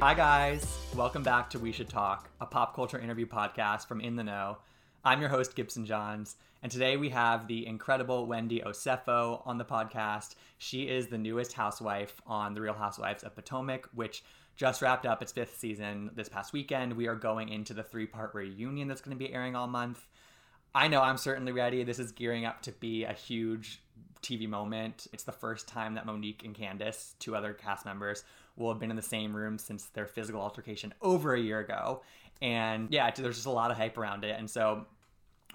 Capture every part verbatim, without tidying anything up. Hi guys, welcome back to We Should Talk, a pop culture interview podcast from In The Know. I'm your host, Gibson Johns, and today we have the incredible Wendy Osefo on the podcast. She is the newest housewife on The Real Housewives of Potomac, which just wrapped up its fifth season this past weekend. We are going into the three-part reunion that's going to be airing all month. I know I'm certainly ready. This is gearing up to be a huge T V moment. It's the first time that Monique and Candiace, two other cast members, will have been in the same room since their physical altercation over a year ago. And yeah, there's just a lot of hype around it. And so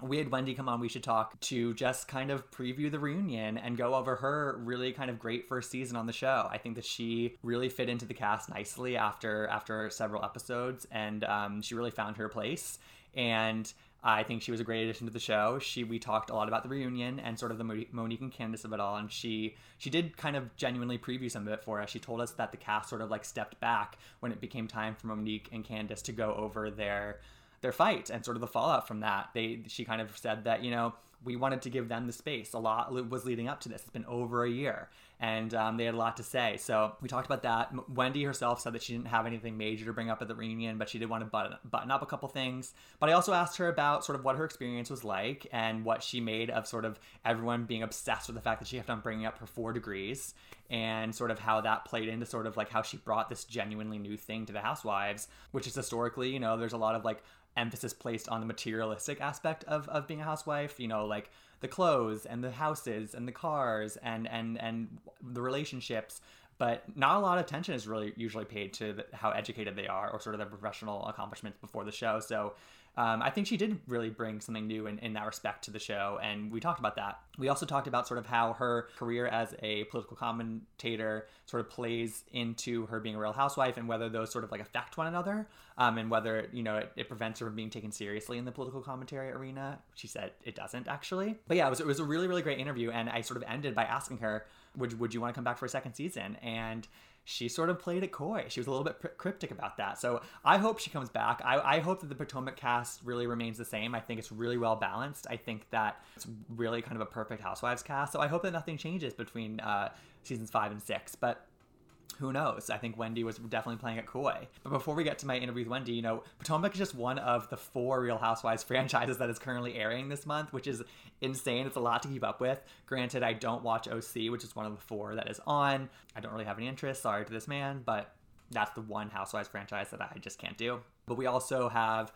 we had Wendy come on We Should Talk to just kind of preview the reunion and go over her really kind of great first season on the show. I think that she really fit into the cast nicely after after several episodes, and um, she really found her place. And I think she was a great addition to the show. She we talked a lot about the reunion and sort of the Monique and Candiace of it all, and she she did kind of genuinely preview some of it for us. She told us that the cast sort of like stepped back when it became time for Monique and Candiace to go over their their fight and sort of the fallout from that. They she kind of said that, you know, we wanted to give them the space. A lot was leading up to this. It's been over a year, and um, they had a lot to say. So we talked about that. Wendy herself said that she didn't have anything major to bring up at the reunion, but she did want to button, button up a couple things. But I also asked her about sort of what her experience was like and what she made of sort of everyone being obsessed with the fact that she kept on bringing up her four degrees and sort of how that played into sort of like how she brought this genuinely new thing to the housewives, which is historically, you know, there's a lot of like emphasis placed on the materialistic aspect of, of being a housewife, you know, like the clothes and the houses and the cars and, and, and the relationships, but not a lot of attention is really usually paid to the, how educated they are or sort of their professional accomplishments before the show. So um, I think she did really bring something new in, in that respect to the show. And we talked about that. We also talked about sort of how her career as a political commentator sort of plays into her being a real housewife and whether those sort of like affect one another um, and whether, you know, it, it prevents her from being taken seriously in the political commentary arena. She said it doesn't actually. But yeah, it was, it was a really, really great interview. And I sort of ended by asking her, would, would you want to come back for a second season? And she sort of played it coy. She was a little bit pr- cryptic about that. So I hope she comes back. I, I hope that the Potomac cast really remains the same. I think it's really well balanced. I think that it's really kind of a perfect Housewives cast. So I hope that nothing changes between uh, seasons five and six. But who knows? I think Wendy was definitely playing it coy. But before we get to my interview with Wendy, you know, Potomac is just one of the four Real Housewives franchises that is currently airing this month, which is insane. It's a lot to keep up with. Granted, I don't watch O C, which is one of the four that is on. I don't really have any interest. Sorry to this man, but that's the one Housewives franchise that I just can't do. But we also have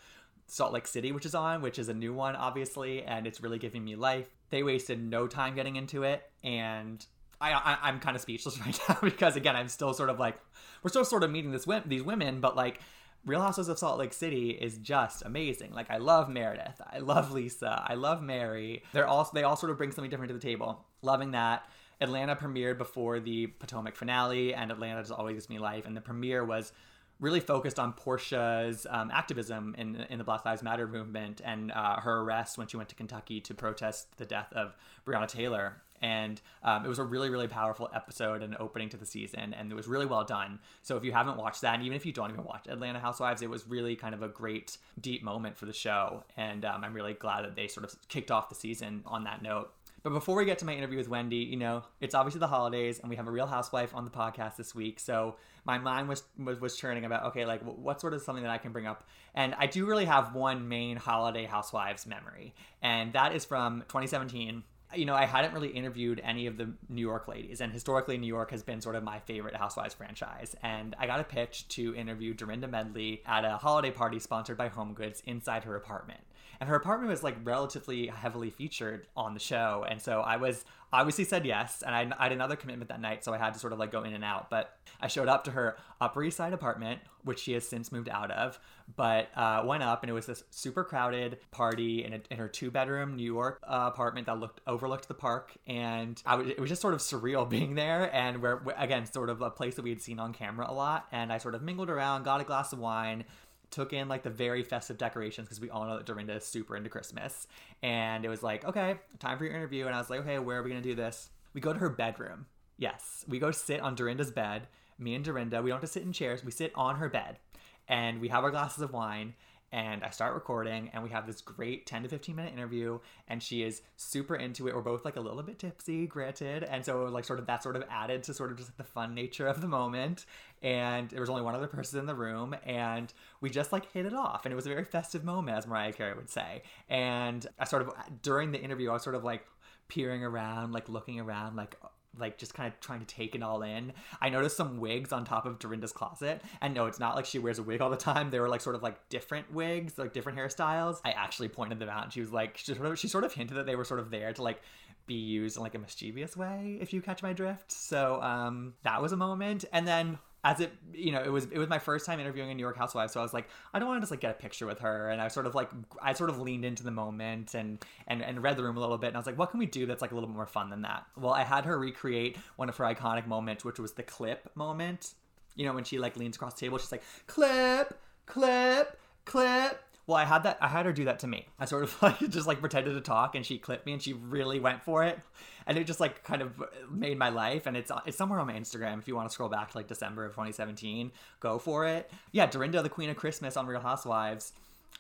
Salt Lake City, which is on, which is a new one, obviously, and it's really giving me life. They wasted no time getting into it, and I, I, I'm kind of speechless right now because, again, I'm still sort of like, we're still sort of meeting this these women, but, like, Real Housewives of Salt Lake City is just amazing. Like, I love Meredith. I love Lisa. I love Mary. They're all, they all sort of bring something different to the table. Loving that. Atlanta premiered before the Potomac finale, and Atlanta just always gives me life. And the premiere was really focused on Portia's um, activism in in the Black Lives Matter movement and uh, her arrest when she went to Kentucky to protest the death of Breonna Taylor. And um, it was a really, really powerful episode and opening to the season, and it was really well done. So if you haven't watched that, and even if you don't even watch Atlanta Housewives, it was really kind of a great, deep moment for the show. And um, I'm really glad that they sort of kicked off the season on that note. But before we get to my interview with Wendy, you know, it's obviously the holidays, and we have a Real Housewife on the podcast this week. So my mind was was, was churning about, okay, like, what's sort of something that I can bring up? And I do really have one main holiday Housewives memory, and that is from twenty seventeen. You know, I hadn't really interviewed any of the New York ladies, and historically New York has been sort of my favorite Housewives franchise, and I got a pitch to interview Dorinda Medley at a holiday party sponsored by HomeGoods inside her apartment. And her apartment was like relatively heavily featured on the show, and so I was obviously said yes, and I, I had another commitment that night, so I had to sort of like go in and out. But I showed up to her Upper East Side apartment, which she has since moved out of, but uh, went up, and it was this super crowded party in, a, in her two-bedroom New York uh, apartment that looked overlooked the park, and I w- it was just sort of surreal being there, and we're, again, sort of a place that we had seen on camera a lot, and I sort of mingled around, got a glass of wine, took in like the very festive decorations because we all know that Dorinda is super into Christmas. And it was like, okay, time for your interview. And I was like, okay, where are we going to do this? We go to her bedroom. Yes, we go sit on Dorinda's bed. Me and Dorinda, we don't have to sit in chairs. We sit on her bed and we have our glasses of wine. and I start recording, and we have this great ten to fifteen minute interview, and she is super into it. We're both like a little bit tipsy, granted, and so like sort of that sort of added to sort of just like the fun nature of the moment. And there was only one other person in the room, and we just like hit it off, and it was a very festive moment, as Mariah Carey would say. And I sort of, during the interview, I was sort of like peering around, like looking around, like like just kind of trying to take it all in. I noticed some wigs on top of Dorinda's closet, and no, it's not like she wears a wig all the time. They were like sort of like different wigs, like different hairstyles. I actually pointed them out, and she was like, she sort of, she sort of hinted that they were sort of there to like be used in like a mischievous way, if you catch my drift. So um that was a moment. And then, as it, you know, it was it was my first time interviewing a New York housewife, so I was like, I don't want to just like get a picture with her. And I sort of like, I sort of leaned into the moment and and and read the room a little bit, and I was like, what can we do that's like a little more fun than that? Well, I had her recreate one of her iconic moments, which was the clip moment. You know, when she like leans across the table, she's like, clip, clip, clip. Well, I had that, I had her do that to me. I sort of like just like pretended to talk, and she clipped me, and she really went for it. And it just like kind of made my life. And it's it's somewhere on my Instagram. If you want to scroll back to like December of twenty seventeen, go for it. Yeah, Dorinda, the Queen of Christmas on Real Housewives.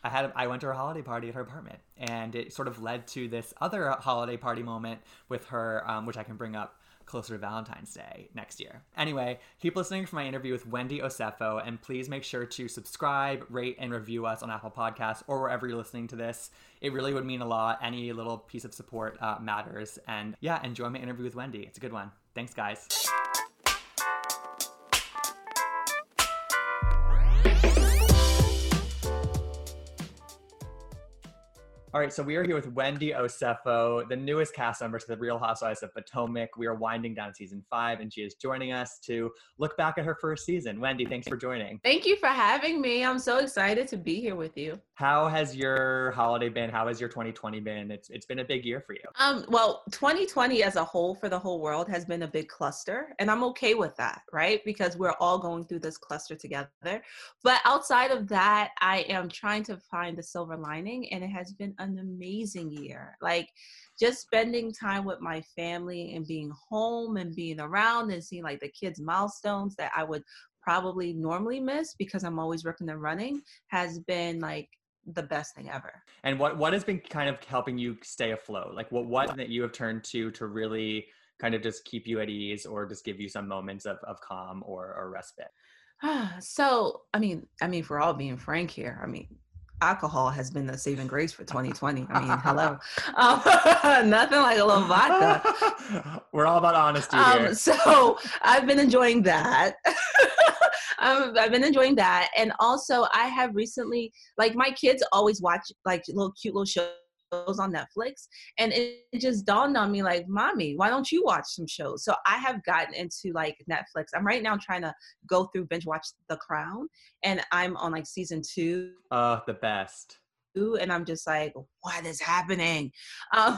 I had I went to her holiday party at her apartment, and it sort of led to this other holiday party moment with her, um, which I can bring up closer to Valentine's Day next year. Anyway, keep listening for my interview with Wendy Osefo, and please make sure to subscribe, rate, and review us on Apple Podcasts or wherever you're listening to this. It really would mean a lot. Any little piece of support uh, matters. And yeah, enjoy my interview with Wendy. It's a good one. Thanks, guys. All right, so we are here with Wendy Osefo, the newest cast member to The Real Housewives of Potomac. We are winding down season five, and she is joining us to look back at her first season. Wendy, thanks for joining. Thank you for having me. I'm so excited to be here with you. How has your holiday been? How has your twenty twenty been? It's It's been a big year for you. Um, well, twenty twenty as a whole for the whole world has been a big cluster, and I'm okay with that, right? Because we're all going through this cluster together. But outside of that, I am trying to find the silver lining, and it has been an amazing year. Like, just spending time with my family and being home and being around and seeing like the kids' milestones that I would probably normally miss because I'm always working and running has been like the best thing ever. And what what has been kind of helping you stay afloat? Like what what that you have turned to to really kind of just keep you at ease or just give you some moments of, of calm or, or respite? So, I mean, I mean, if we're all being frank here, I mean, alcohol has been the saving grace for twenty twenty. I mean, hello. Um, nothing like a little vodka. We're all about honesty um, here. So I've been enjoying that. um, I've been enjoying that. And also I have recently, like my kids always watch like little cute little shows on Netflix. And it just dawned on me like, mommy, why don't you watch some shows? So I have gotten into like Netflix. I'm right now trying to go through binge watch The Crown, and I'm on like season two. Uh, the best. And I'm just like, what is happening? Um,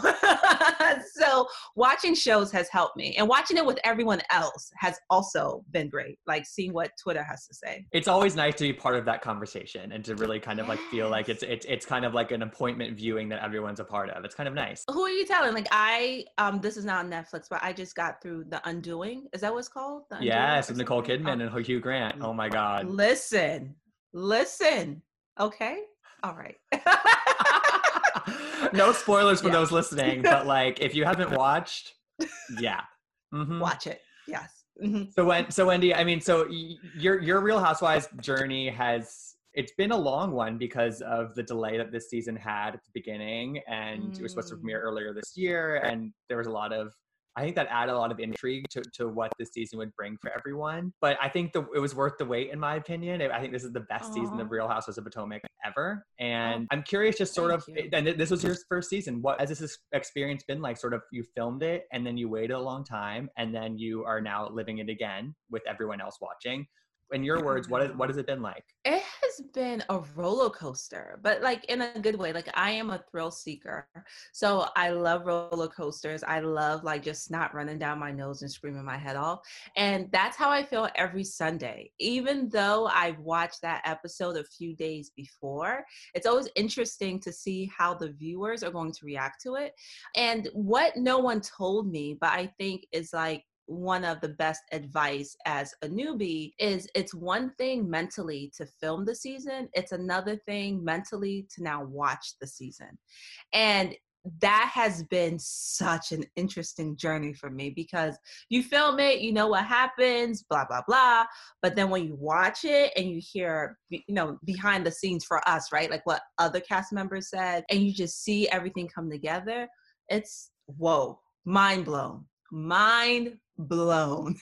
so watching shows has helped me, and watching it with everyone else has also been great. Like seeing what Twitter has to say. It's always nice to be part of that conversation and to really kind of like feel like it's it's it's kind of like an appointment viewing that everyone's a part of. It's kind of nice. Who are you telling? Like I, um, this is not on Netflix, but I just got through The Undoing. Is that what it's called? The yes, with Nicole Kidman oh. and Hugh Grant. Oh my God. Listen, listen. Okay. All right. No spoilers for yeah. those listening, but like if you haven't watched, yeah. Mm-hmm. Watch it. Yes. Mm-hmm. So when, so Wendy, I mean, so y- your, your Real Housewives journey has, it's been a long one because of the delay that this season had at the beginning, and mm. it was supposed to premiere earlier this year. And there was a lot of, I think that added a lot of intrigue to, to what this season would bring for everyone. But I think the, it was worth the wait, in my opinion. I think this is the best Aww. season of Real Housewives of Potomac ever. And I'm curious, just sort Thank of, you. and this was your first season. What has this experience been like? Sort of, you filmed it, and then you waited a long time, and then you are now living it again with everyone else watching. In your words, what is, what has it been like? It has been a roller coaster, but like in a good way. Like I am a thrill seeker, so I love roller coasters. I love like just not running down my nose and screaming my head off, and that's how I feel every Sunday. Even though I watched that episode a few days before, it's always interesting to see how the viewers are going to react to it, and what no one told me, but I think is like one of the best advice as a newbie is it's one thing mentally to film the season. It's another thing mentally to now watch the season. And that has been such an interesting journey for me, because you film it, you know what happens, blah, blah, blah. But then when you watch it and you hear, you know, behind the scenes for us, right? Like what other cast members said, and you just see everything come together. It's, whoa, mind blown, mind blown.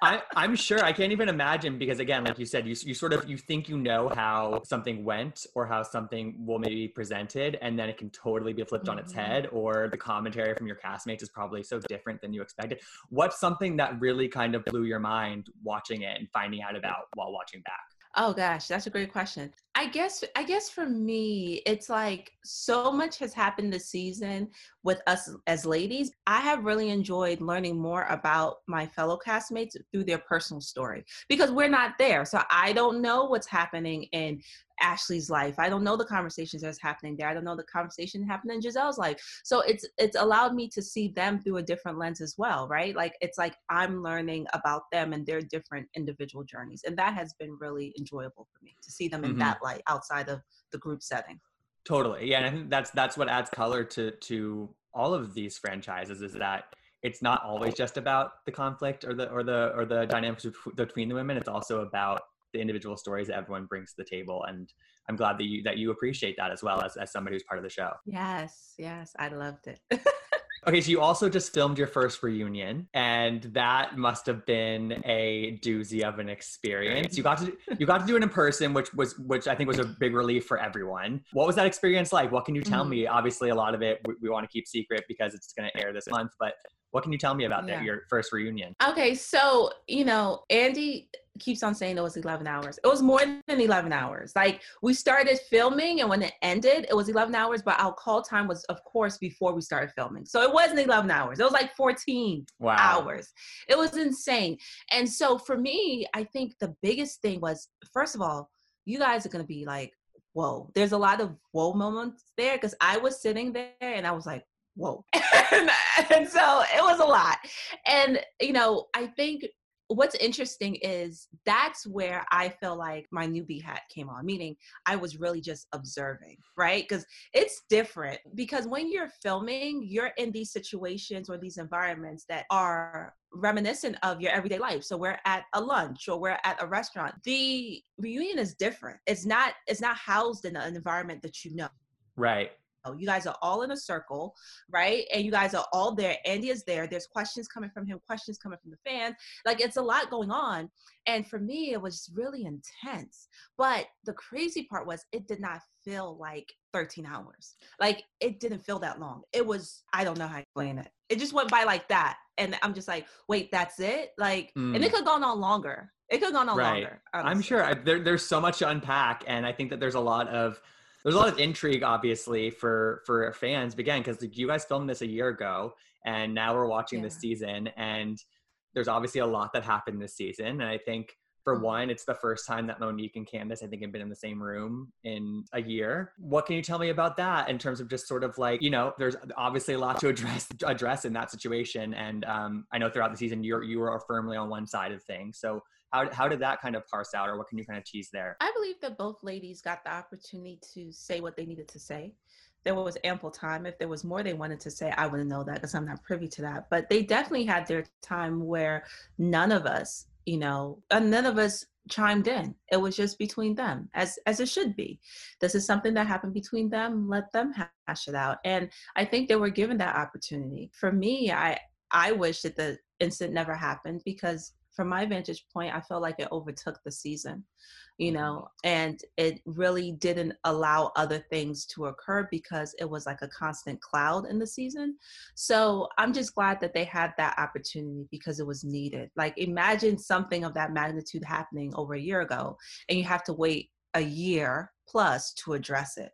I, I'm sure. I can't even imagine, because again, like you said, you you sort of, you think you know how something went or how something will maybe be presented, and then it can totally be flipped mm-hmm. on its head, or the commentary from your castmates is probably so different than you expected. What's something that really kind of blew your mind watching it and finding out about while watching back? Oh gosh, that's a great question. I guess, I guess for me, it's like so much has happened this season with us as ladies. I have really enjoyed learning more about my fellow castmates through their personal story, because we're not there. So I don't know what's happening in Ashley's life. I don't know the conversations that's happening there. I don't know the conversation happening in Giselle's life. So it's it's allowed me to see them through a different lens as well, right? Like it's like I'm learning about them and their different individual journeys. And that has been really enjoyable for me to see them in mm-hmm. that light outside of the group setting. Totally. Yeah. And I think that's that's what adds color to to all of these franchises, is that it's not always just about the conflict or the or the or the dynamics between the women. It's also about the individual stories that everyone brings to the table. And I'm glad that you that you appreciate that as well as, as somebody who's part of the show. Yes, yes, I loved it. Okay, so you also just filmed your first reunion, and that must have been a doozy of an experience. You got to you got to do it in person, which was which I think was a big relief for everyone. What was that experience like? What can you tell mm-hmm. me? Obviously, a lot of it we, we want to keep secret because it's going to air this month, but what can you tell me about yeah. that, your first reunion? Okay, so, you know, Andy keeps on saying it was eleven hours. It was more than eleven hours. Like, we started filming, and when it ended, it was eleven hours, but our call time was, of course, before we started filming. So it wasn't eleven hours. It was like fourteen wow. hours. It was insane. And so for me, I think the biggest thing was, first of all, you guys are going to be like, whoa. There's a lot of whoa moments there, because I was sitting there, and I was like, whoa. and, and so it was a lot. And, you know, I think what's interesting is that's where I feel like my newbie hat came on, meaning I was really just observing, right? Because it's different, because when you're filming, you're in these situations or these environments that are reminiscent of your everyday life. So we're at a lunch or we're at a restaurant. The reunion is different. It's not, it's not housed in an environment that you know. Right. You guys are all in a circle, right? And you guys are all there. Andy is there. There's questions coming from him, questions coming from the fans. Like, it's a lot going on. And for me, it was really intense. But the crazy part was it did not feel like thirteen hours. Like, it didn't feel that long. It was, I don't know how to explain it. It just went by like that. And I'm just like, wait, that's it? Like, mm. and it could have gone on longer. It could have gone on right. longer. Honestly. I'm sure I, there, there's so much to unpack. And I think that there's a lot of, There's a lot of intrigue, obviously, for, for fans, but again, because like, you guys filmed this a year ago, and now we're watching yeah. this season, and there's obviously a lot that happened this season. And I think, for one, it's the first time that Monique and Candiace, I think, have been in the same room in a year. What can you tell me about that in terms of just sort of like, you know, there's obviously a lot to address address in that situation. And um, I know throughout the season, you're, you were firmly on one side of things. So How how did that kind of parse out, or what can you kind of tease there? I believe that both ladies got the opportunity to say what they needed to say. There was ample time. If there was more they wanted to say, I wouldn't know that because I'm not privy to that. But they definitely had their time where none of us, you know, and none of us chimed in. It was just between them, as as it should be. This is something that happened between them. Let them hash it out. And I think they were given that opportunity. For me, I I wish that the incident never happened, because from my vantage point, I felt like it overtook the season, you know, and it really didn't allow other things to occur because it was like a constant cloud in the season. So I'm just glad that they had that opportunity because it was needed. Like, imagine something of that magnitude happening over a year ago, and you have to wait a year plus to address it.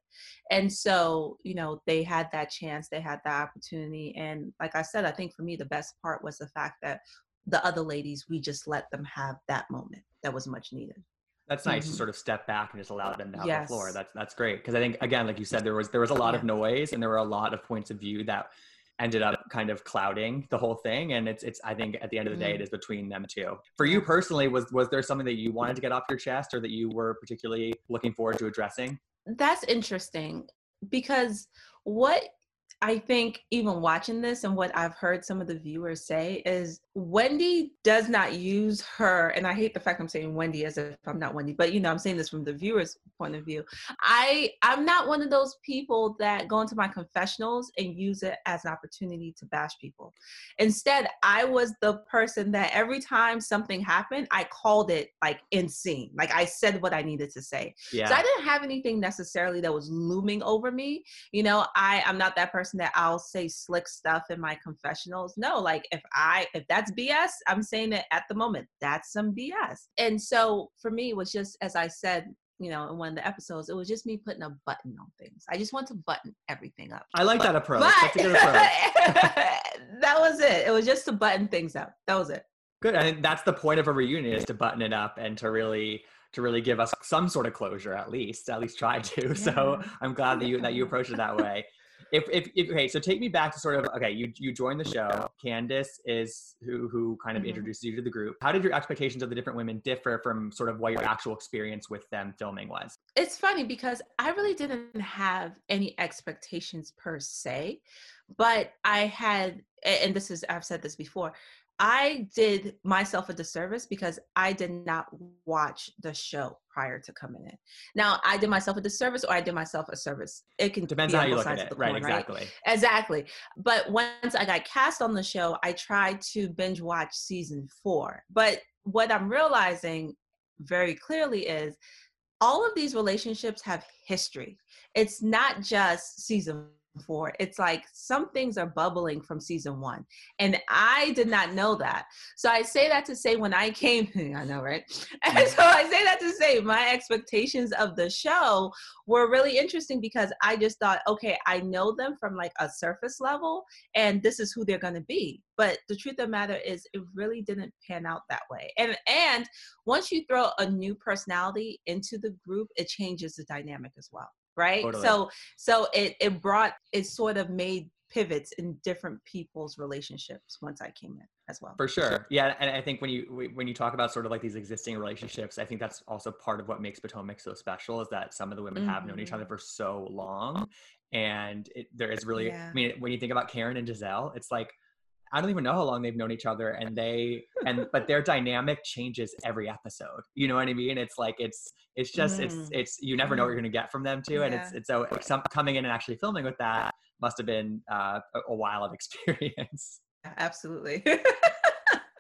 And so, you know, they had that chance, they had that opportunity. And like I said, I think for me, the best part was the fact that the other ladies, we just let them have that moment that was much needed. That's nice mm-hmm. to sort of step back and just allow them to have yes. the floor. That's that's great. Because I think, again, like you said, there was there was a lot yeah. of noise, and there were a lot of points of view that ended up kind of clouding the whole thing. And it's, it's, I think at the end of the day, it is between them two. For you personally, was, was there something that you wanted to get off your chest or that you were particularly looking forward to addressing? That's interesting, because what I think, even watching this and what I've heard some of the viewers say, is Wendy does not use her, and I hate the fact I'm saying Wendy as if I'm not Wendy, but you know, I'm saying this from the viewer's point of view. I, I'm not one of those people that go into my confessionals and use it as an opportunity to bash people. Instead, I was the person that every time something happened, I called it like in scene. Like I said what I needed to say. Yeah. So I didn't have anything necessarily that was looming over me. You know, I, I'm not that person that I'll say slick stuff in my confessionals. No, like if I, if that's B S, I'm saying it at the moment. That's some B S. And so for me, it was just, as I said, you know, in one of the episodes, it was just me putting a button on things. I just want to button everything up. I like but, that approach. But, that's a good approach. That was it. It was just to button things up. That was it. Good. I think that's the point of a reunion, is to button it up and to really... to really give us some sort of closure, at least, at least try to. Yeah. So I'm glad that you, that you approached it that way. If, if, if, okay, so take me back to sort of, okay, you, you joined the show. Candiace is who, who kind of mm-hmm. introduces you to the group. How did your expectations of the different women differ from sort of what your actual experience with them filming was? It's funny because I really didn't have any expectations per se, but I had, and this is, I've said this before, I did myself a disservice because I did not watch the show prior to coming in. Now, I did myself a disservice or I did myself a service. It can depends on how you look at it. Right, exactly. Exactly. But once I got cast on the show, I tried to binge watch season four. But what I'm realizing very clearly is all of these relationships have history. It's not just season for it's like some things are bubbling from season one, and I did not know that. So I say that to say when I came, I know, right? And so I say that to say my expectations of the show were really interesting because I just thought, okay, I know them from like a surface level, and this is who they're going to be. But the truth of the matter is, it really didn't pan out that way. And and once you throw a new personality into the group, it changes the dynamic as well. Right. Totally. So, so it, it brought, it sort of made pivots in different people's relationships once I came in as well. For sure. Yeah. And I think when you, when you talk about sort of like these existing relationships, I think that's also part of what makes Potomac so special, is that some of the women mm-hmm. have known each other for so long. And it, there is really, yeah. I mean, when you think about Karen and Giselle, it's like, I don't even know how long they've known each other, and they, and, but their dynamic changes every episode. You know what I mean? It's like, it's, it's just, mm. it's, it's, you never know what you're going to get from them too. Yeah. And it's, it's so some, coming in and actually filming with that must've been uh, a, a while of experience. Absolutely.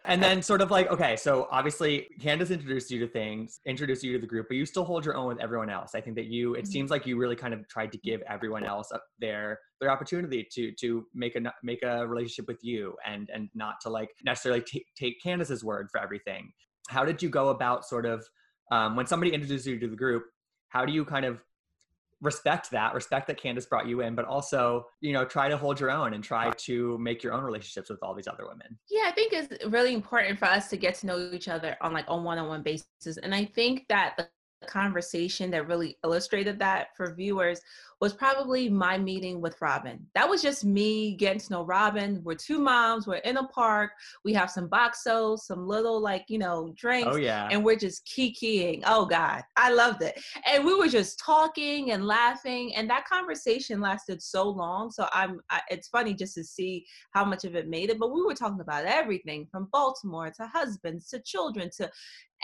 And then sort of like, okay, so obviously Candiace introduced you to things, introduced you to the group, but you still hold your own with everyone else. I think that you, it seems like you really kind of tried to give everyone else up their, their opportunity to, to make a, make a relationship with you, and, and not to like necessarily t- take Candiace's word for everything. How did you go about sort of, um, when somebody introduces you to the group, how do you kind of respect that, respect that Candiace brought you in, but also, you know, try to hold your own and try to make your own relationships with all these other women? Yeah, I think it's really important for us to get to know each other on like on one-on-one basis. And I think that the conversation that really illustrated that for viewers was probably my meeting with Robin. That was just me getting to know Robin. We're two moms, we're in a park, we have some boxos, some little like, you know, drinks, oh, yeah. and we're just kikiing. Oh God, I loved it. And we were just talking and laughing, and that conversation lasted so long. So I'm, I, it's funny just to see how much of it made it, but we were talking about everything from Baltimore to husbands, to children, to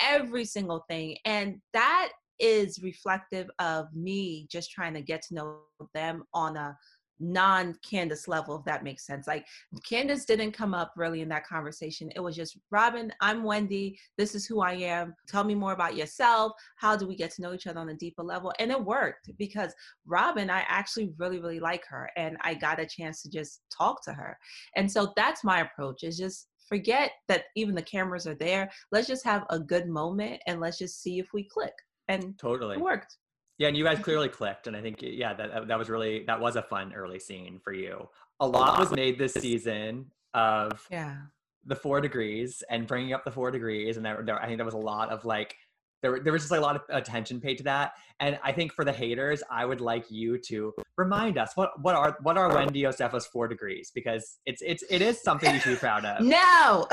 every single thing. And that is reflective of me just trying to get to know them on a non-Candiace level, if that makes sense. Like Candiace didn't come up really in that conversation. It was just, Robin, I'm Wendy. This is who I am. Tell me more about yourself. How do we get to know each other on a deeper level? And it worked because Robin, I actually really, really like her, and I got a chance to just talk to her. And so that's my approach, is just forget that even the cameras are there. Let's just have a good moment and let's just see if we click. And totally. It worked. Yeah, and you guys clearly clicked. And I think, yeah, that that was really, that was a fun early scene for you. A lot was made this season of yeah. the four degrees and bringing up the four degrees. And there, there, I think there was a lot of like there, there was just like a lot of attention paid to that. And I think for the haters, I would like you to remind us what what are what are Wendy Osefo's four degrees, because it's it's it is something you should be proud of. No.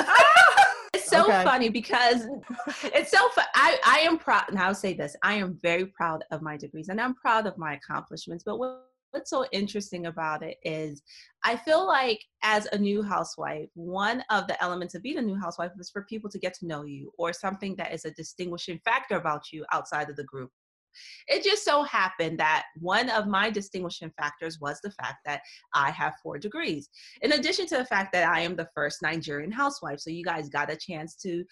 It's so okay. funny because it's so fun. I, I am proud, and I'll say this, I am very proud of my degrees and I'm proud of my accomplishments. But what, what's so interesting about it is I feel like as a new housewife, one of the elements of being a new housewife is for people to get to know you, or something that is a distinguishing factor about you outside of the group. It just so happened that one of my distinguishing factors was the fact that I have four degrees. In addition to the fact that I am the first Nigerian housewife, so you guys got a chance to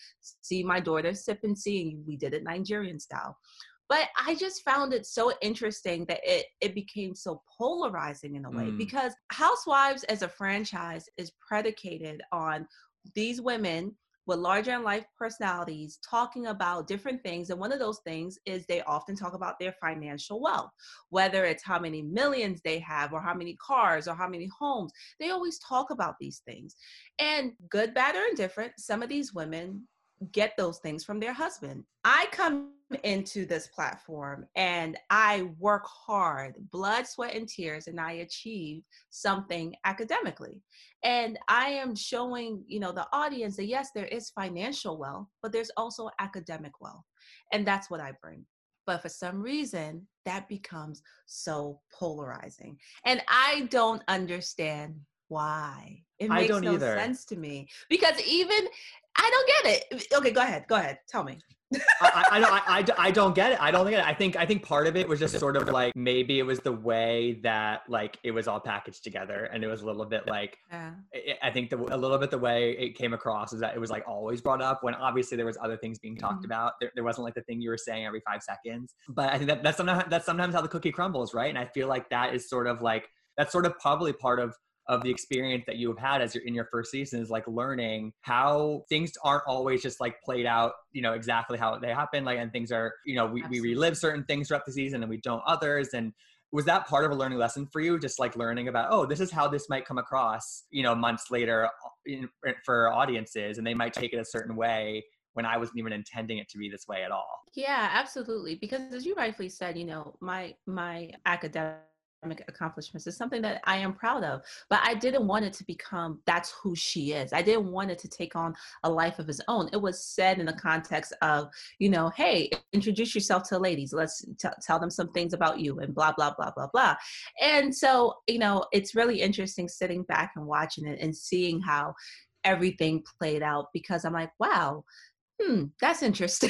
see my daughter sip and see, and we did it Nigerian style. But I just found it so interesting that it, it became so polarizing in a way, mm. because Housewives as a franchise is predicated on these women with larger in life personalities talking about different things. And one of those things is they often talk about their financial wealth, whether it's how many millions they have or how many cars or how many homes. They always talk about these things. And good, bad, or indifferent, some of these women get those things from their husband. I come into this platform and I work hard, blood, sweat, and tears, and I achieve something academically. And I am showing, you know, the audience that yes, there is financial wealth, but there's also academic wealth. And that's what I bring. But for some reason, that becomes so polarizing. And I don't understand why. It makes I don't no either. sense to me. Because even I don't get it. Okay, go ahead. Go ahead. Tell me. I, I, I, I, I don't get it. I don't get it. I think I think part of it was just sort of like maybe it was the way that like it was all packaged together, and it was a little bit like yeah. it, I think the, a little bit the way it came across is that it was like always brought up when obviously there was other things being talked mm-hmm. about. There, there wasn't like the thing you were saying every five seconds. But I think that, that's sometimes that's sometimes how the cookie crumbles, right? And I feel like that is sort of like that's sort of probably part of. of the experience that you have had as you're in your first season is like learning how things aren't always just like played out, you know, exactly how they happen. Like, and things are, you know, we, we relive certain things throughout the season and we don't others. And was that part of a learning lesson for you? Just like learning about, oh, this is how this might come across, you know, months later in, for audiences, and they might take it a certain way when I wasn't even intending it to be this way at all. Yeah, absolutely. Because as you rightfully said, you know, my, my academic accomplishments is something that I am proud of, but I didn't want it to become that's who she is. I didn't want it to take on a life of its own. It was said in the context of, you know, hey, introduce yourself to the ladies. Let's t- tell them some things about you and blah, blah, blah, blah, blah. And so, you know, it's really interesting sitting back and watching it and seeing how everything played out, because I'm like, wow, hmm, that's interesting.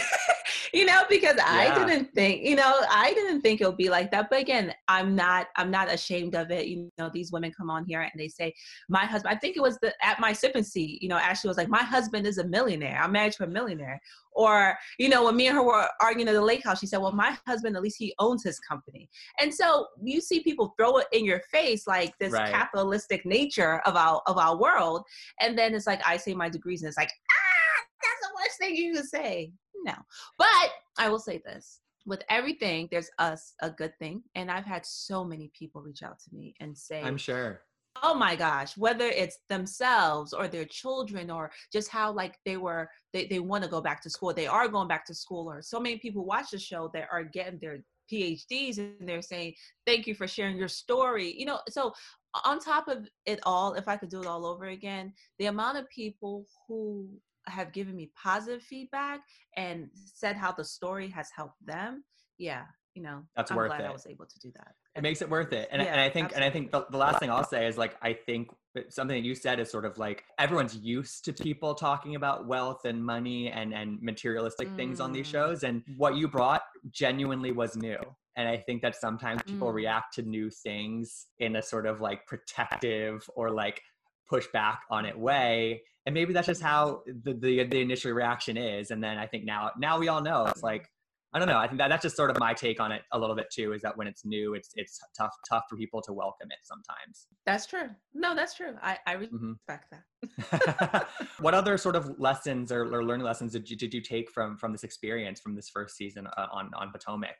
You know, because yeah. I didn't think, you know, I didn't think it'll be like that. But again, I'm not, I'm not ashamed of it. You know, these women come on here and they say, my husband, I think it was the, at my sip and see, you know, Ashley was like, my husband is a millionaire. I'm married to a millionaire. Or, you know, when me and her were arguing at the lake house, she said, well, my husband, at least he owns his company. And so you see people throw it in your face, like this right. capitalistic nature of our, of our world. And then it's like, I say my degrees and it's like, ah, that's the worst thing you can say. No, but I will say this, with everything, there's us a good thing. And I've had so many people reach out to me and say, I'm sure, oh my gosh, whether it's themselves or their children or just how like they were, they, they want to go back to school. They are going back to school, or so many people watch the show that are getting their P H Ds and they're saying, thank you for sharing your story. You know, so on top of it all, if I could do it all over again, the amount of people who have given me positive feedback and said how the story has helped them. Yeah. You know, that's I'm worth glad it. I was able to do that. It makes it worth it. And, yeah, and I think, absolutely. and I think the, the last thing I'll say is like, I think something that you said is sort of like, everyone's used to people talking about wealth and money and, and materialistic mm. things on these shows. And what you brought genuinely was new. And I think that sometimes people mm. react to new things in a sort of like protective or like push back on it way. And maybe that's just how the, the the initial reaction is. And then I think now now we all know. It's like, I don't know. I think that that's just sort of my take on it a little bit too, is that when it's new, it's it's tough tough for people to welcome it sometimes. That's true. No, that's true. I, I respect mm-hmm. that. What other sort of lessons or, or learning lessons did you, did you take from, from this experience, from this first season uh, on, on Potomac?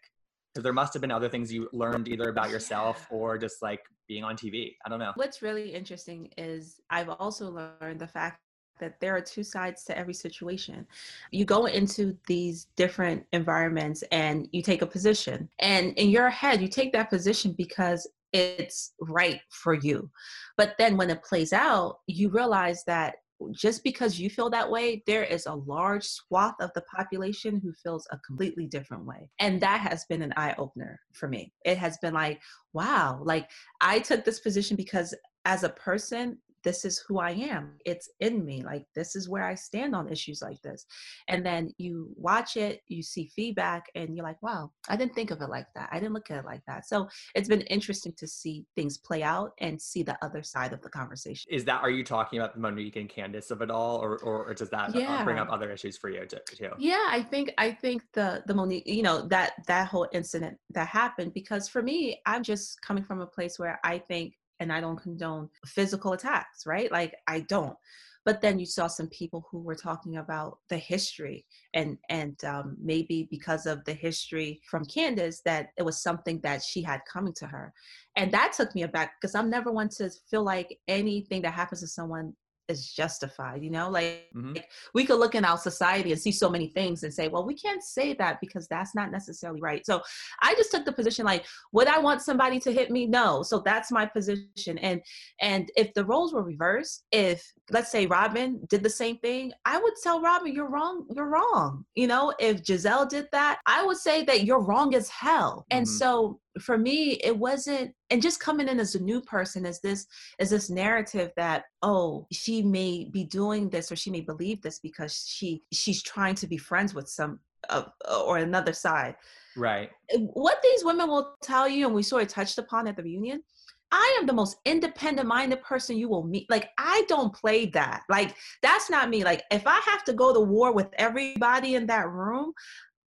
Because there must have been other things you learned either about yourself or just like being on T V. I don't know. What's really interesting is I've also learned the fact that there are two sides to every situation. You go into these different environments and you take a position, and in your head, you take that position because it's right for you. But then when it plays out, you realize that just because you feel that way, there is a large swath of the population who feels a completely different way. And that has been an eye-opener for me. It has been like, wow, like I took this position because as a person, this is who I am. It's in me. Like, this is where I stand on issues like this. And then you watch it, you see feedback, and you're like, wow, I didn't think of it like that. I didn't look at it like that. So it's been interesting to see things play out and see the other side of the conversation. Is that, are you talking about the Monique and Candiace of it all? Or, or does that yeah. bring up other issues for you too? Yeah, I think, I think the, the Monique, you know, that, that whole incident that happened, because for me, I'm just coming from a place where I think, and I don't condone physical attacks, right? Like I don't. But then you saw some people who were talking about the history and, and um, maybe because of the history from Candiace, that it was something that she had coming to her. And that took me aback because I'm never one to feel like anything that happens to someone is justified, you know, like, mm-hmm. like we could look in our society and see so many things and say, well, we can't say that because that's not necessarily right. So I just took the position, like, would I want somebody to hit me? No. So that's my position. And, and if the roles were reversed, if let's say Robin did the same thing, I would tell Robin, you're wrong. You're wrong. You know, if Giselle did that, I would say that you're wrong as hell. Mm-hmm. And so for me, it wasn't, and just coming in as a new person is this, is this narrative that, oh, she may be doing this or she may believe this because she, she's trying to be friends with some uh, or another side. Right. What these women will tell you, and we sort of touched upon at the reunion, I am the most independent minded person you will meet. Like, I don't play that. Like, that's not me. Like, if I have to go to war with everybody in that room,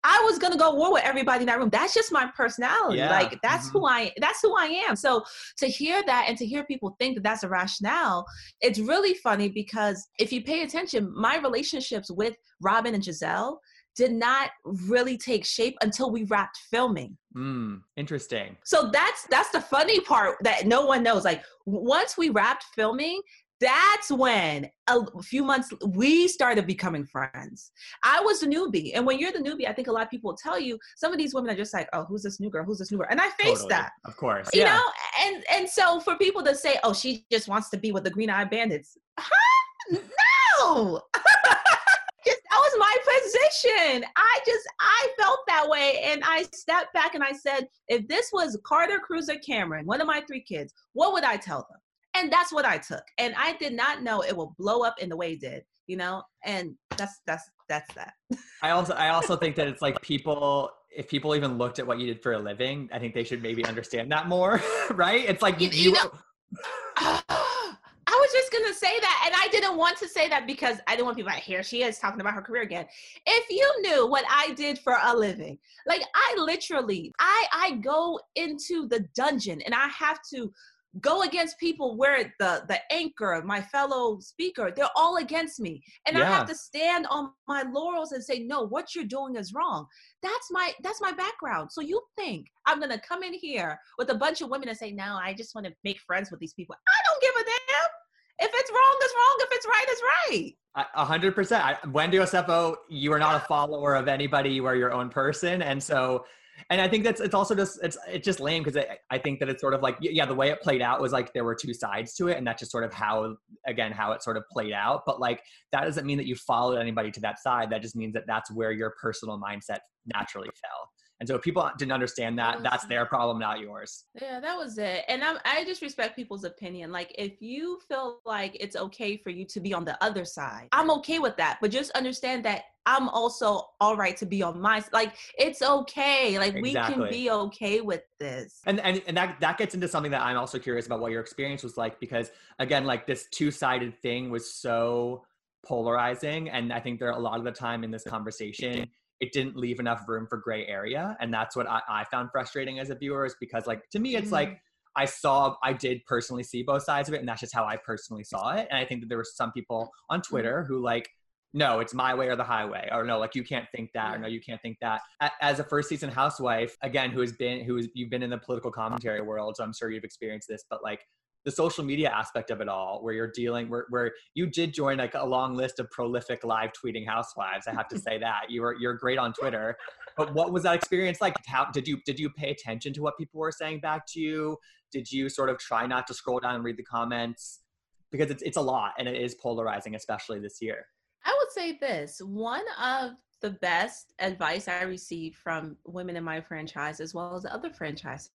I was going to go war with everybody in that room. That's just my personality. Yeah. Like that's mm-hmm. who I, that's who I am. So to hear that and to hear people think that that's a rationale, it's really funny because if you pay attention, my relationships with Robin and Giselle did not really take shape until we wrapped filming. Mm, interesting. So that's, that's the funny part that no one knows. Like once we wrapped filming, that's when a few months we started becoming friends. I was the newbie. And when you're the newbie, I think a lot of people will tell you, some of these women are just like, oh, who's this new girl? Who's this new girl? And I faced totally. that. Of course. You yeah. know, and, and so for people to say, oh, she just wants to be with the green-eyed bandits. Huh? No. That was my position. I just, I felt that way. And I stepped back and I said, if this was Carter, Cruz, or Cameron, one of my three kids, what would I tell them? And that's what I took. And I did not know it will blow up in the way it did, you know? And that's, that's, that's that. I also, I also think that it's like people, if people even looked at what you did for a living, I think they should maybe understand that more, right? It's like, you, you, you know, I was just going to say that. And I didn't want to say that because I didn't want people like, here she is talking about her career again. If you knew what I did for a living, like I literally, I, I go into the dungeon and I have to go against people where the, the anchor, my fellow speaker, they're all against me. And yeah. I have to stand on my laurels and say, no, what you're doing is wrong. That's my, that's my background. So you think I'm going to come in here with a bunch of women and say, no, I just want to make friends with these people. I don't give a damn. If it's wrong, it's wrong. If it's right, it's right. A hundred percent. Wendy Osefo, you are not a follower of anybody. You are your own person. And so And I think that's, it's also just, it's it's just lame because I, I think that it's sort of like, yeah, the way it played out was like there were two sides to it. And that's just sort of how, again, how it sort of played out. But like, that doesn't mean that you followed anybody to that side. That just means that that's where your personal mindset naturally fell. And so if people didn't understand that, that's their problem, not yours. Yeah, that was it. And I'm, I just respect people's opinion. Like if you feel like it's okay for you to be on the other side, I'm okay with that. But just understand that I'm also all right to be on my, like, it's okay. Like exactly. We can be okay with this. And, and and that that gets into something that I'm also curious about what your experience was like, because again, like this two-sided thing was so polarizing. And I think there a lot of the time in this conversation, it didn't leave enough room for gray area. And that's what I, I found frustrating as a viewer is because like, to me, it's mm-hmm. like, I saw, I did personally see both sides of it. And that's just how I personally saw it. And I think that there were some people on Twitter who like, no, it's my way or the highway, or no, like you can't think that, or no, you can't think that. As a first season housewife, again, who has been, who has, you've been in the political commentary world. So I'm sure you've experienced this, but like, the social media aspect of it all, where you're dealing, where, where you did join like a long list of prolific live tweeting housewives. I have to say that you were, you're great on Twitter, but what was that experience like? How did you, did you pay attention to what people were saying back to you? Did you sort of try not to scroll down and read the comments? Because it's, it's a lot and it is polarizing, especially this year. I would say this, one of the best advice I received from women in my franchise, as well as other franchises,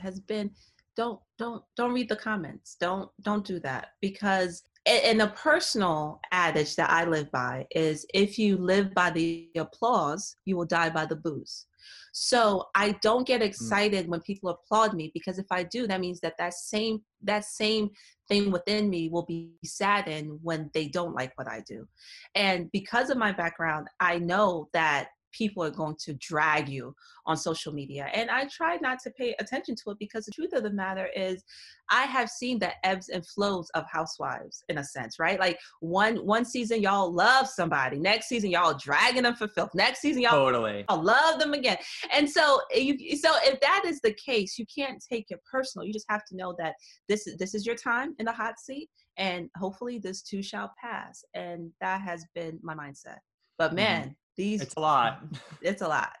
has been don't, don't, don't read the comments. Don't, don't do that. Because in a personal adage that I live by is if you live by the applause, you will die by the booze. So I don't get excited mm. when people applaud me, because if I do, that means that that same, that same thing within me will be saddened when they don't like what I do. And because of my background, I know that people are going to drag you on social media. And I try not to pay attention to it, because the truth of the matter is I have seen the ebbs and flows of housewives in a sense, right? Like one one season y'all love somebody. Next season y'all dragging them for filth. Next season y'all, totally. y'all love them again. And so you, so if that is the case, you can't take it personal. You just have to know that this is, this is your time in the hot seat, and hopefully this too shall pass. And that has been my mindset. But man, mm-hmm. These, it's a lot. It's a lot.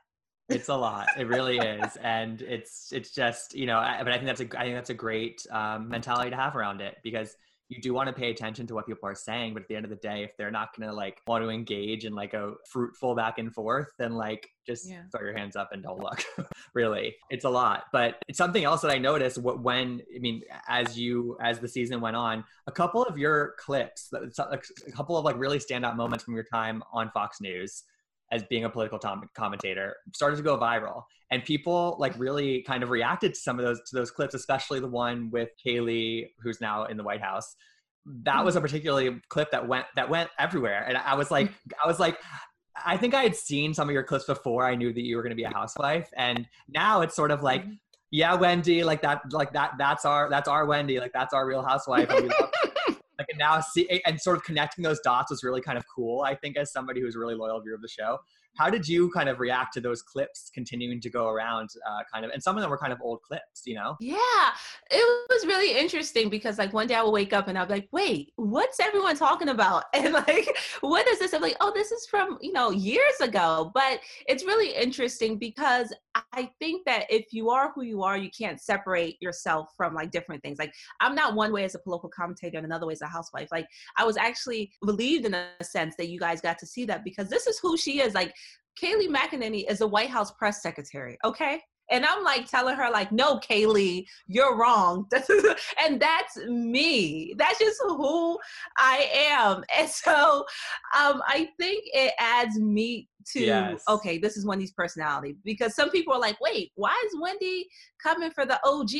It's a lot. It really is. And it's, it's just, you know, I, but I think that's a, I think that's a great um, mentality to have around it, because you do want to pay attention to what people are saying. But at the end of the day, if they're not going to like want to engage in like a fruitful back and forth, then like just yeah. throw your hands up and don't look. Really. It's a lot. But it's something else that I noticed what, when, I mean, as you, as the season went on, a couple of your clips, a couple of like really standout moments from your time on Fox News as being a political tom- commentator started to go viral, and people like really kind of reacted to some of those, to those clips, especially the one with Kayleigh, who's now in the White House. That was a particular clip that went, that went everywhere. And I was like, I was like, I think I had seen some of your clips before I knew that you were going to be a housewife. And now it's sort of like, yeah, Wendy, like that, like that, that's our, that's our Wendy. Like that's our Real Housewife. And we love- Like and now see and sort of connecting those dots was really kind of cool, I think, as somebody who's a really loyal viewer of the show. How did you kind of react to those clips continuing to go around uh, kind of, and some of them were kind of old clips, you know? Yeah, it was really interesting, because like one day I would wake up and I'd be like, wait, what's everyone talking about? And like, what is this? I'm like, oh, this is from, you know, years ago. But it's really interesting, because I think that if you are who you are, you can't separate yourself from like different things. Like I'm not one way as a political commentator and another way as a housewife. Like I was actually relieved in a sense that you guys got to see that, because this is who she is. Like Kayleigh McEnany is the White House press secretary, okay? And I'm like telling her like, no, Kayleigh, you're wrong. And that's me. That's just who I am. And so um, I think it adds meat to, yes. okay, this is Wendy's personality. Because some people are like, wait, why is Wendy coming for the O Gs?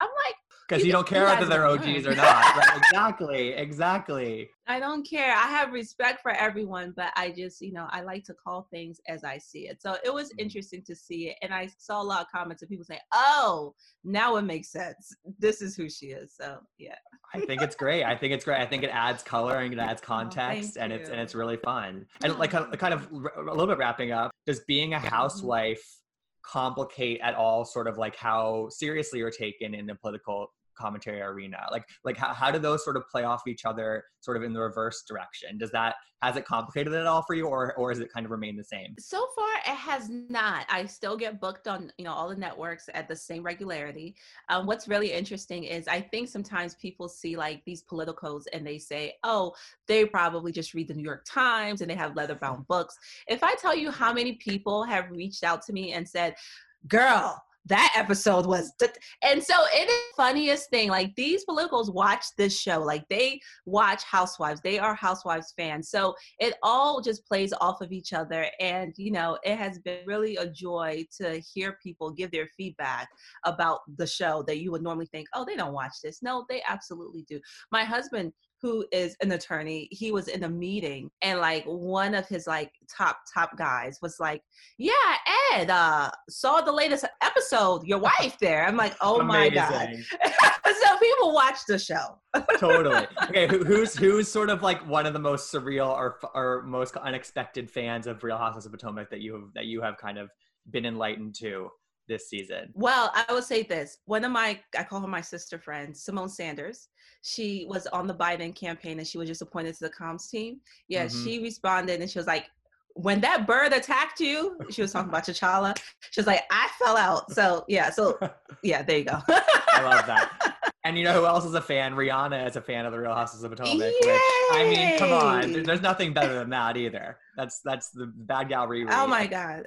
I'm like, because you, you don't care whether they're O Gs or not. Right? Exactly, exactly. I don't care. I have respect for everyone, but I just, you know, I like to call things as I see it. So it was mm-hmm. interesting to see it. And I saw a lot of comments of people saying, oh, now it makes sense. This is who she is. So, yeah. I think it's great. I think it's great. I think it adds color and it adds context, oh, and it's, and it's really fun. And like kind of a little bit wrapping up, does being a housewife mm-hmm. complicate at all sort of like how seriously you're taken in the political commentary arena? Like, like how, how do those sort of play off each other sort of in the reverse direction? Does that, has it complicated it at all for you, or, or has it kind of remained the same? So far, it has not. I still get booked on, you know, all the networks at the same regularity. Um, what's really interesting is I think sometimes people see like these politicals and they say, oh, they probably just read the New York Times and they have leather-bound books. If I tell you how many people have reached out to me and said, girl, that episode was, th- and so it is the funniest thing. Like these politicals watch this show, like they watch Housewives, they are Housewives fans. So it all just plays off of each other. And, you know, it has been really a joy to hear people give their feedback about the show that you would normally think, oh, they don't watch this. No, they absolutely do. My husband, who is an attorney, he was in a meeting and like one of his like top, top guys was like, yeah, Ed, uh, saw the latest episode, your wife there. I'm like, oh Amazing. My God. So people watch the show. Totally. Okay. Who, who's, who's sort of like one of the most surreal or, or most unexpected fans of Real Housewives of Potomac that you have, that you have kind of been enlightened to this season? Well, I will say this. One of my, I call her my sister friend, Simone Sanders. She was on the Biden campaign and she was just appointed to the comms team. Yeah, mm-hmm. She responded and she was like, when that bird attacked you, she was talking about T'Challa. She was like, I fell out. So yeah, so yeah, there you go. I love that. And you know who else is a fan? Rihanna is a fan of The Real Housewives of Potomac. Which, I mean, come on. There's nothing better than that either. That's that's the bad gal reread. Oh my God.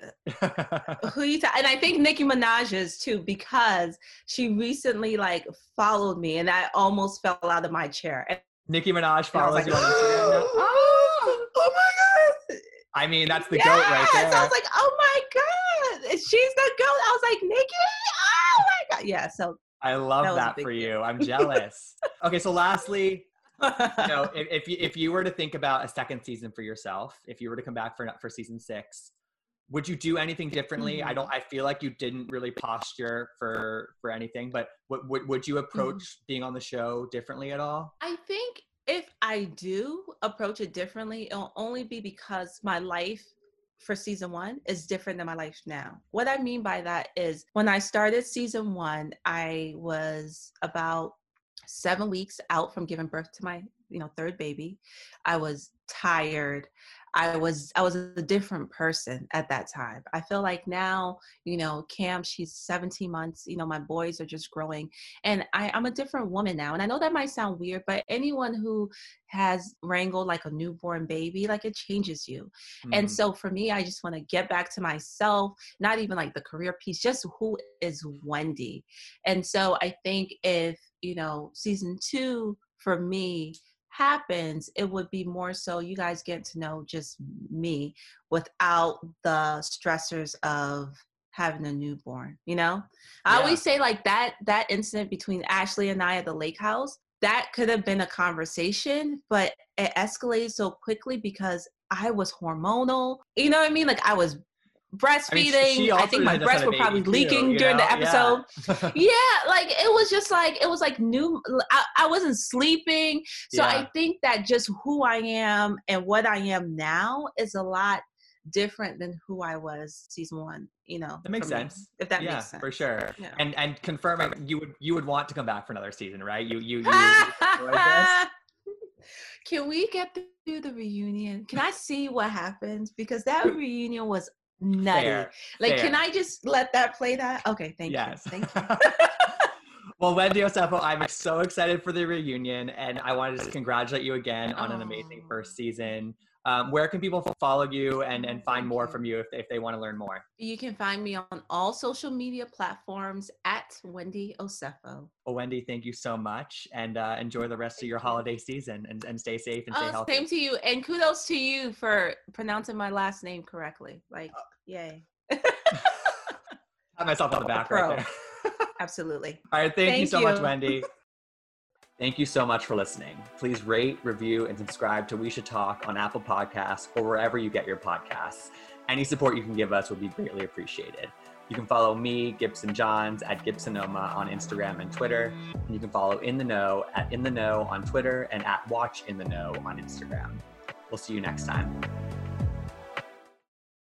Who you ta- And I think Nicki Minaj is too, because she recently like followed me and I almost fell out of my chair. And Nicki Minaj follows like, you on Instagram. Oh, oh, oh my God. I mean, that's the yes! goat right there. So I was like, oh my God, she's the goat. I was like, Nicki, oh my God. Yeah, so. I love that, that for you. Deal. I'm jealous. Okay, so lastly, you know, if if you, if you were to think about a second season for yourself, if you were to come back for for season six, would you do anything differently? Mm-hmm. I don't. I feel like you didn't really posture for for anything, but would would, would you approach mm-hmm. being on the show differently at all? I think if I do approach it differently, it'll only be because my life for season one is different than my life now. What I mean by that is when I started season one, I was about seven weeks out from giving birth to my, you know, third baby. I was tired. I was, I was a different person at that time. I feel like now, you know, Cam, she's seventeen months, you know, my boys are just growing and I, I'm a different woman now. And I know that might sound weird, but anyone who has wrangled like a newborn baby, like it changes you. Mm-hmm. And so for me, I just want to get back to myself, not even like the career piece, just who is Wendy. And so I think if, you know, season two for me happens, it would be more so you guys get to know just me without the stressors of having a newborn, you know? Yeah. I always say like that that incident between Ashley and I at the lake house, that could have been a conversation, but it escalated so quickly because I was hormonal. You know what I mean? Like I was breastfeeding. I, mean, I think my breasts were probably too, leaking you know? during the episode. Yeah. yeah, like it was just like it was like new. I, I wasn't sleeping, so yeah. I think that just who I am and what I am now is a lot different than who I was season one. You know, that makes sense. Me, if that yeah, makes sense, for sure. Yeah. And and confirming you would you would want to come back for another season, right? You you you. you this? Can we get through the reunion? Can I see what happens? Because that reunion was nutty. Fair, like, fair. Can I just let that play that? Okay, thank yes. you. Thank you. Well, Wendy Osefo, I'm so excited for the reunion, and I wanted to just congratulate you again on an amazing first season. Um, where can people follow you and, and find more from you if they, if they want to learn more? You can find me on all social media platforms at Wendy Osefo. Well, Wendy, thank you so much, and uh, enjoy the rest of your holiday season, and, and stay safe and stay oh, healthy. Same to you, and kudos to you for pronouncing my last name correctly. Like, oh. yay. Pat myself on the back right there. Absolutely. All right. Thank, thank you so you. much, Wendy. Thank you so much for listening. Please rate, review, and subscribe to We Should Talk on Apple Podcasts or wherever you get your podcasts. Any support you can give us would be greatly appreciated. You can follow me, Gibson Johns, at Gibsonoma on Instagram and Twitter. And you can follow In The Know at In The Know on Twitter and at Watch In The Know on Instagram. We'll see you next time.